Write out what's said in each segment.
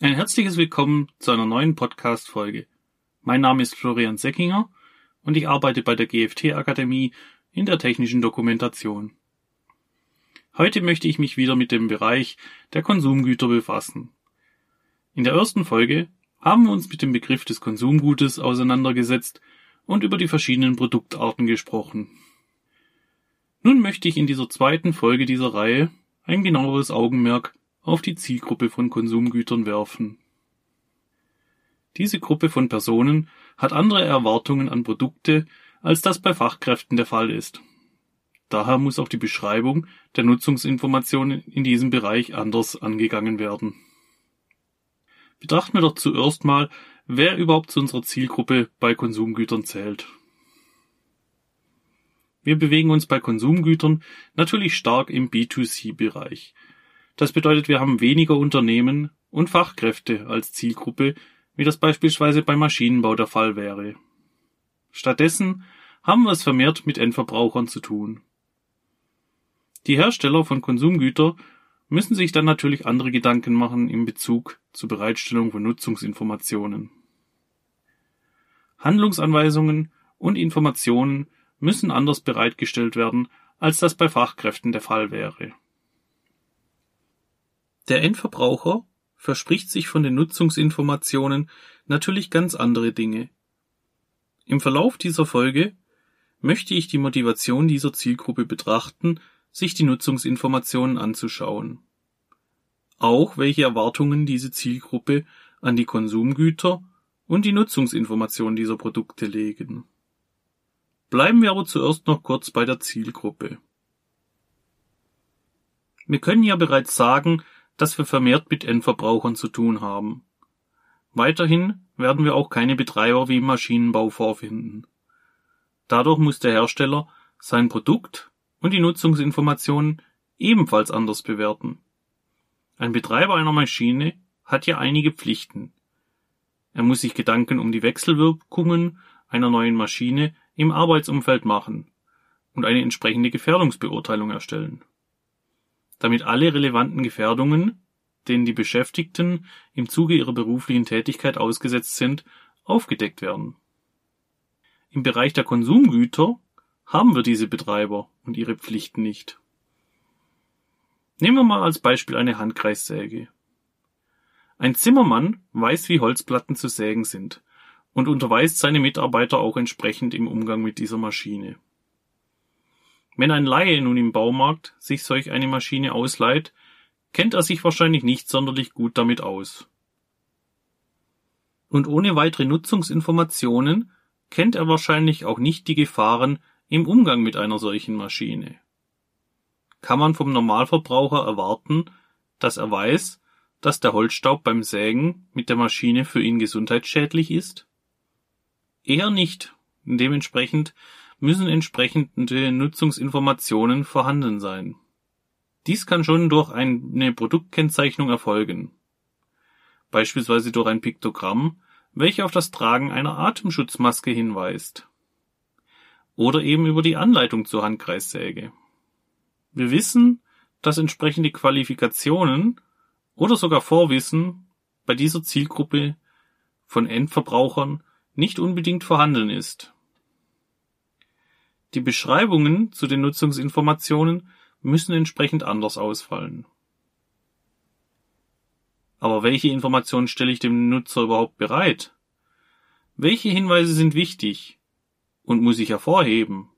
Ein herzliches Willkommen zu einer neuen Podcast-Folge. Mein Name ist Florian Seckinger und ich arbeite bei der GFT Akademie in der technischen Dokumentation. Heute möchte ich mich wieder mit dem Bereich der Konsumgüter befassen. In der ersten Folge haben wir uns mit dem Begriff des Konsumgutes auseinandergesetzt und über die verschiedenen Produktarten gesprochen. Nun möchte ich in dieser zweiten Folge dieser Reihe ein genaueres Augenmerk auf die Zielgruppe von Konsumgütern werfen. Diese Gruppe von Personen hat andere Erwartungen an Produkte, als das bei Fachkräften der Fall ist. Daher muss auch die Beschreibung der Nutzungsinformationen in diesem Bereich anders angegangen werden. Betrachten wir doch zuerst mal, wer überhaupt zu unserer Zielgruppe bei Konsumgütern zählt. Wir bewegen uns bei Konsumgütern natürlich stark im B2C-Bereich. Das bedeutet, wir haben weniger Unternehmen und Fachkräfte als Zielgruppe, wie das beispielsweise beim Maschinenbau der Fall wäre. Stattdessen haben wir es vermehrt mit Endverbrauchern zu tun. Die Hersteller von Konsumgütern müssen sich dann natürlich andere Gedanken machen in Bezug zur Bereitstellung von Nutzungsinformationen. Handlungsanweisungen und Informationen müssen anders bereitgestellt werden, als das bei Fachkräften der Fall wäre. Der Endverbraucher verspricht sich von den Nutzungsinformationen natürlich ganz andere Dinge. Im Verlauf dieser Folge möchte ich die Motivation dieser Zielgruppe betrachten, sich die Nutzungsinformationen anzuschauen. Auch welche Erwartungen diese Zielgruppe an die Konsumgüter und die Nutzungsinformationen dieser Produkte legen. Bleiben wir aber zuerst noch kurz bei der Zielgruppe. Wir können ja bereits sagen, dass wir vermehrt mit Endverbrauchern zu tun haben. Weiterhin werden wir auch keine Betreiber wie im Maschinenbau vorfinden. Dadurch muss der Hersteller sein Produkt und die Nutzungsinformationen ebenfalls anders bewerten. Ein Betreiber einer Maschine hat ja einige Pflichten. Er muss sich Gedanken um die Wechselwirkungen einer neuen Maschine im Arbeitsumfeld machen und eine entsprechende Gefährdungsbeurteilung erstellen, damit alle relevanten Gefährdungen, denen die Beschäftigten im Zuge ihrer beruflichen Tätigkeit ausgesetzt sind, aufgedeckt werden. Im Bereich der Konsumgüter haben wir diese Betreiber und ihre Pflichten nicht. Nehmen wir mal als Beispiel eine Handkreissäge. Ein Zimmermann weiß, wie Holzplatten zu sägen sind und unterweist seine Mitarbeiter auch entsprechend im Umgang mit dieser Maschine. Wenn ein Laie nun im Baumarkt sich solch eine Maschine ausleiht, kennt er sich wahrscheinlich nicht sonderlich gut damit aus. Und ohne weitere Nutzungsinformationen kennt er wahrscheinlich auch nicht die Gefahren im Umgang mit einer solchen Maschine. Kann man vom Normalverbraucher erwarten, dass er weiß, dass der Holzstaub beim Sägen mit der Maschine für ihn gesundheitsschädlich ist? Eher nicht, dementsprechend müssen entsprechende Nutzungsinformationen vorhanden sein. Dies kann schon durch eine Produktkennzeichnung erfolgen, beispielsweise durch ein Piktogramm, welches auf das Tragen einer Atemschutzmaske hinweist, oder eben über die Anleitung zur Handkreissäge. Wir wissen, dass entsprechende Qualifikationen oder sogar Vorwissen bei dieser Zielgruppe von Endverbrauchern nicht unbedingt vorhanden ist. Die Beschreibungen zu den Nutzungsinformationen müssen entsprechend anders ausfallen. Aber welche Informationen stelle ich dem Nutzer überhaupt bereit? Welche Hinweise sind wichtig und muss ich hervorheben?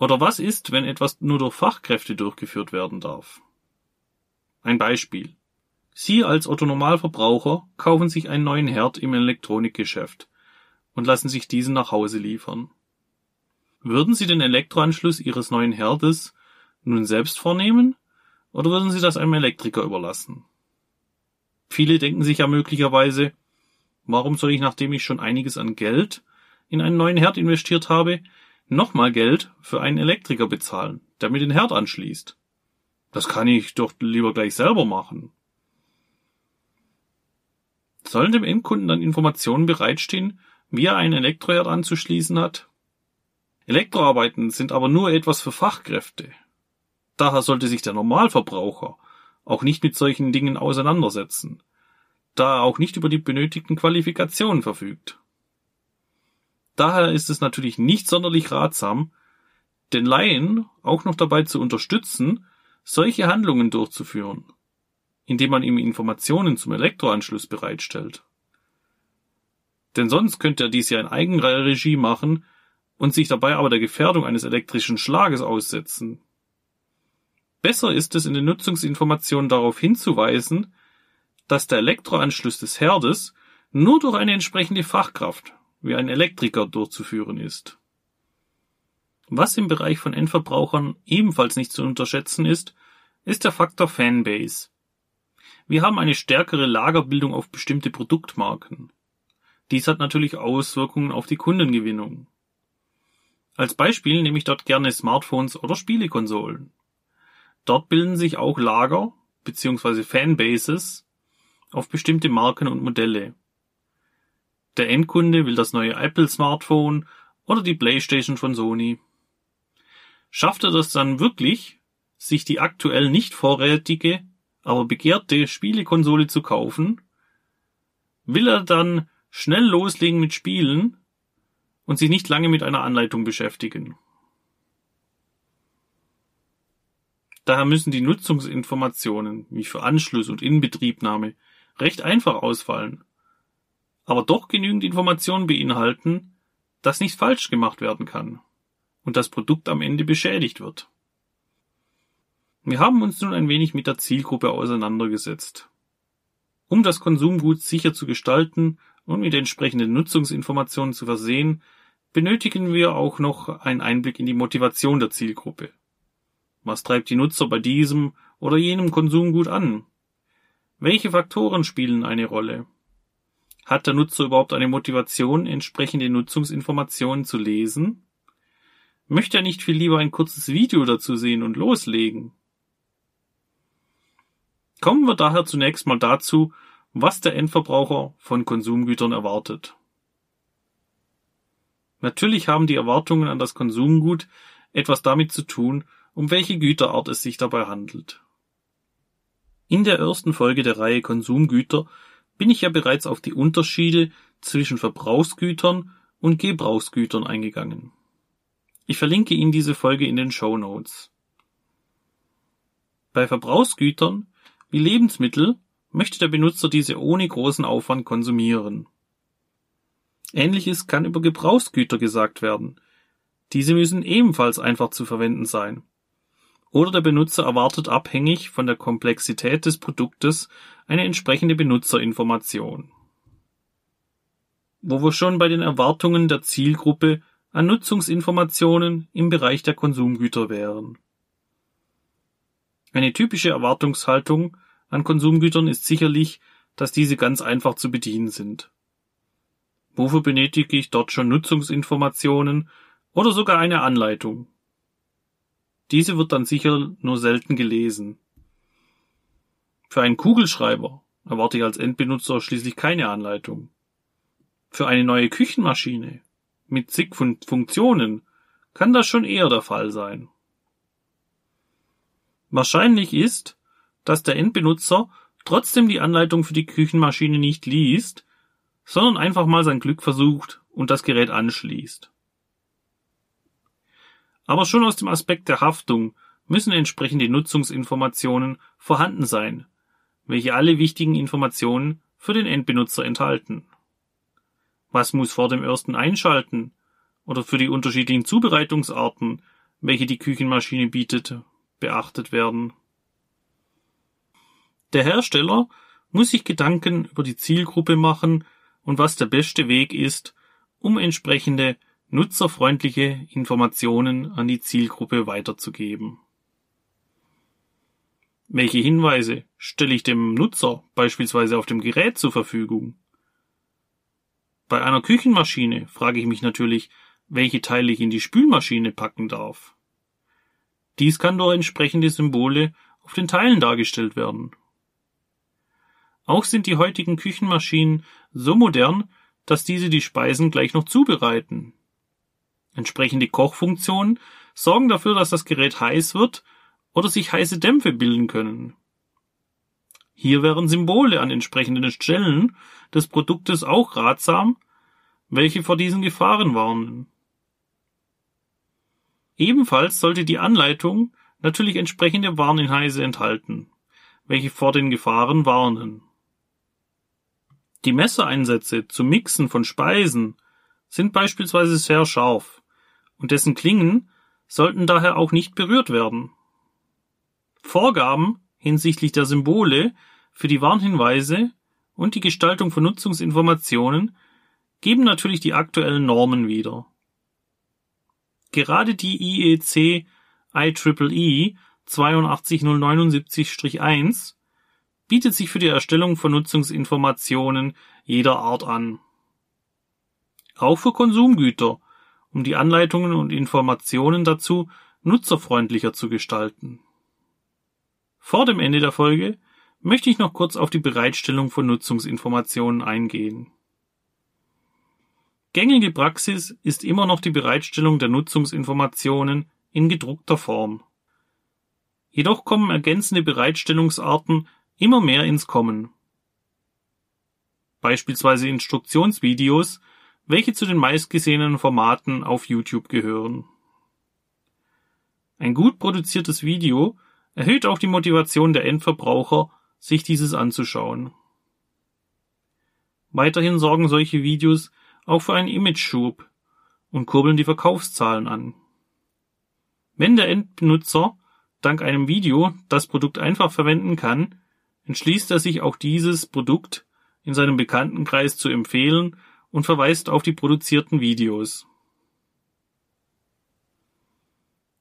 Oder was ist, wenn etwas nur durch Fachkräfte durchgeführt werden darf? Ein Beispiel. Sie als Otto-Normalverbraucher kaufen sich einen neuen Herd im Elektronikgeschäft und lassen sich diesen nach Hause liefern. Würden Sie den Elektroanschluss Ihres neuen Herdes nun selbst vornehmen oder würden Sie das einem Elektriker überlassen? Viele denken sich ja möglicherweise, warum soll ich, nachdem ich schon einiges an Geld in einen neuen Herd investiert habe, nochmal Geld für einen Elektriker bezahlen, der mir den Herd anschließt? Das kann ich doch lieber gleich selber machen. Sollen dem Endkunden dann Informationen bereitstehen, wie er einen Elektroherd anzuschließen hat? Elektroarbeiten sind aber nur etwas für Fachkräfte. Daher sollte sich der Normalverbraucher auch nicht mit solchen Dingen auseinandersetzen. da er auch nicht über die benötigten Qualifikationen verfügt. Daher ist es natürlich nicht sonderlich ratsam, den Laien auch noch dabei zu unterstützen, solche Handlungen durchzuführen, indem man ihm Informationen zum Elektroanschluss bereitstellt. Denn sonst könnte er dies ja in Eigenregie machen und sich dabei aber der Gefährdung eines elektrischen Schlages aussetzen. Besser ist es, in den Nutzungsinformationen darauf hinzuweisen, dass der Elektroanschluss des Herdes nur durch eine entsprechende Fachkraft, wie ein Elektriker, durchzuführen ist. Was im Bereich von Endverbrauchern ebenfalls nicht zu unterschätzen ist, ist der Faktor Fanbase. Wir haben eine stärkere Lagerbildung auf bestimmte Produktmarken. Dies hat natürlich Auswirkungen auf die Kundengewinnung. Als Beispiel nehme ich dort gerne Smartphones oder Spielekonsolen. Dort bilden sich auch Lager bzw. Fanbases auf bestimmte Marken und Modelle. Der Endkunde will das neue Apple-Smartphone oder die PlayStation von Sony. Schafft er das dann wirklich, sich die aktuell nicht vorrätige, aber begehrte Spielekonsole zu kaufen? Will er dann schnell loslegen mit Spielen und sich nicht lange mit einer Anleitung beschäftigen? Daher müssen die Nutzungsinformationen, wie für Anschluss und Inbetriebnahme, recht einfach ausfallen, aber doch genügend Informationen beinhalten, dass nichts falsch gemacht werden kann und das Produkt am Ende beschädigt wird. Wir haben uns nun ein wenig mit der Zielgruppe auseinandergesetzt. Um das Konsumgut sicher zu gestalten und mit entsprechenden Nutzungsinformationen zu versehen, benötigen wir auch noch einen Einblick in die Motivation der Zielgruppe. Was treibt die Nutzer bei diesem oder jenem Konsumgut an? Welche Faktoren spielen eine Rolle? Hat der Nutzer überhaupt eine Motivation, entsprechende Nutzungsinformationen zu lesen? Möchte er nicht viel lieber ein kurzes Video dazu sehen und loslegen? Kommen wir daher zunächst mal dazu, was der Endverbraucher von Konsumgütern erwartet. Natürlich haben die Erwartungen an das Konsumgut etwas damit zu tun, um welche Güterart es sich dabei handelt. In der ersten Folge der Reihe Konsumgüter bin ich ja bereits auf die Unterschiede zwischen Verbrauchsgütern und Gebrauchsgütern eingegangen. Ich verlinke Ihnen diese Folge in den Shownotes. Bei Verbrauchsgütern wie Lebensmittel möchte der Benutzer diese ohne großen Aufwand konsumieren. Ähnliches kann über Gebrauchsgüter gesagt werden. Diese müssen ebenfalls einfach zu verwenden sein. Oder der Benutzer erwartet abhängig von der Komplexität des Produktes eine entsprechende Benutzerinformation. Wo wir schon bei den Erwartungen der Zielgruppe an Nutzungsinformationen im Bereich der Konsumgüter wären. Eine typische Erwartungshaltung an Konsumgütern ist sicherlich, dass diese ganz einfach zu bedienen sind. Wofür benötige ich dort schon Nutzungsinformationen oder sogar eine Anleitung? Diese wird dann sicher nur selten gelesen. Für einen Kugelschreiber erwarte ich als Endbenutzer schließlich keine Anleitung. Für eine neue Küchenmaschine mit zig Funktionen kann das schon eher der Fall sein. Wahrscheinlich ist, dass der Endbenutzer trotzdem die Anleitung für die Küchenmaschine nicht liest, sondern einfach mal sein Glück versucht und das Gerät anschließt. Aber schon aus dem Aspekt der Haftung müssen entsprechende Nutzungsinformationen vorhanden sein, welche alle wichtigen Informationen für den Endbenutzer enthalten. Was muss vor dem ersten Einschalten oder für die unterschiedlichen Zubereitungsarten, welche die Küchenmaschine bietet, beachtet werden? Der Hersteller muss sich Gedanken über die Zielgruppe machen und was der beste Weg ist, um entsprechende nutzerfreundliche Informationen an die Zielgruppe weiterzugeben. Welche Hinweise stelle ich dem Nutzer beispielsweise auf dem Gerät zur Verfügung? Bei einer Küchenmaschine frage ich mich natürlich, welche Teile ich in die Spülmaschine packen darf. Dies kann durch entsprechende Symbole auf den Teilen dargestellt werden. Auch sind die heutigen Küchenmaschinen so modern, dass diese die Speisen gleich noch zubereiten. Entsprechende Kochfunktionen sorgen dafür, dass das Gerät heiß wird oder sich heiße Dämpfe bilden können. Hier wären Symbole an entsprechenden Stellen des Produktes auch ratsam, welche vor diesen Gefahren warnen. Ebenfalls sollte die Anleitung natürlich entsprechende Warnhinweise enthalten, welche vor den Gefahren warnen. Die Messereinsätze zum Mixen von Speisen sind beispielsweise sehr scharf und dessen Klingen sollten daher auch nicht berührt werden. Vorgaben hinsichtlich der Symbole für die Warnhinweise und die Gestaltung von Nutzungsinformationen geben natürlich die aktuellen Normen wieder. Gerade die IEC IEEE 82079-1 bietet sich für die Erstellung von Nutzungsinformationen jeder Art an. Auch für Konsumgüter, um die Anleitungen und Informationen dazu nutzerfreundlicher zu gestalten. Vor dem Ende der Folge möchte ich noch kurz auf die Bereitstellung von Nutzungsinformationen eingehen. Gängige Praxis ist immer noch die Bereitstellung der Nutzungsinformationen in gedruckter Form. Jedoch kommen ergänzende Bereitstellungsarten immer mehr ins Kommen. Beispielsweise Instruktionsvideos, welche zu den meistgesehenen Formaten auf YouTube gehören. Ein gut produziertes Video erhöht auch die Motivation der Endverbraucher, sich dieses anzuschauen. Weiterhin sorgen solche Videos auch für einen Imageschub und kurbeln die Verkaufszahlen an. Wenn der Endbenutzer dank einem Video das Produkt einfach verwenden kann, entschließt er sich auch dieses Produkt in seinem Bekanntenkreis zu empfehlen und verweist auf die produzierten Videos.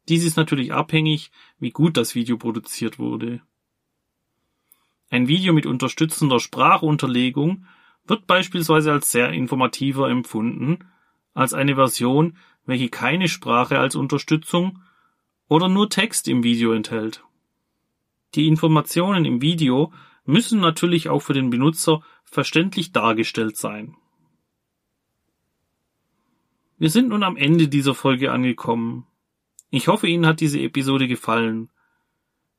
Dies ist natürlich abhängig, wie gut das Video produziert wurde. Ein Video mit unterstützender Sprachunterlegung wird beispielsweise als sehr informativer empfunden, als eine Version, welche keine Sprache als Unterstützung oder nur Text im Video enthält. Die Informationen im Video müssen natürlich auch für den Benutzer verständlich dargestellt sein. Wir sind nun am Ende dieser Folge angekommen. Ich hoffe, Ihnen hat diese Episode gefallen.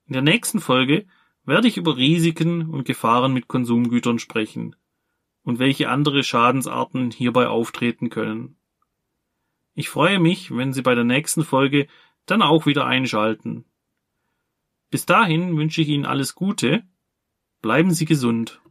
In der nächsten Folge werde ich über Risiken und Gefahren mit Konsumgütern sprechen und welche andere Schadensarten hierbei auftreten können. Ich freue mich, wenn Sie bei der nächsten Folge dann auch wieder einschalten. Bis dahin wünsche ich Ihnen alles Gute, bleiben Sie gesund.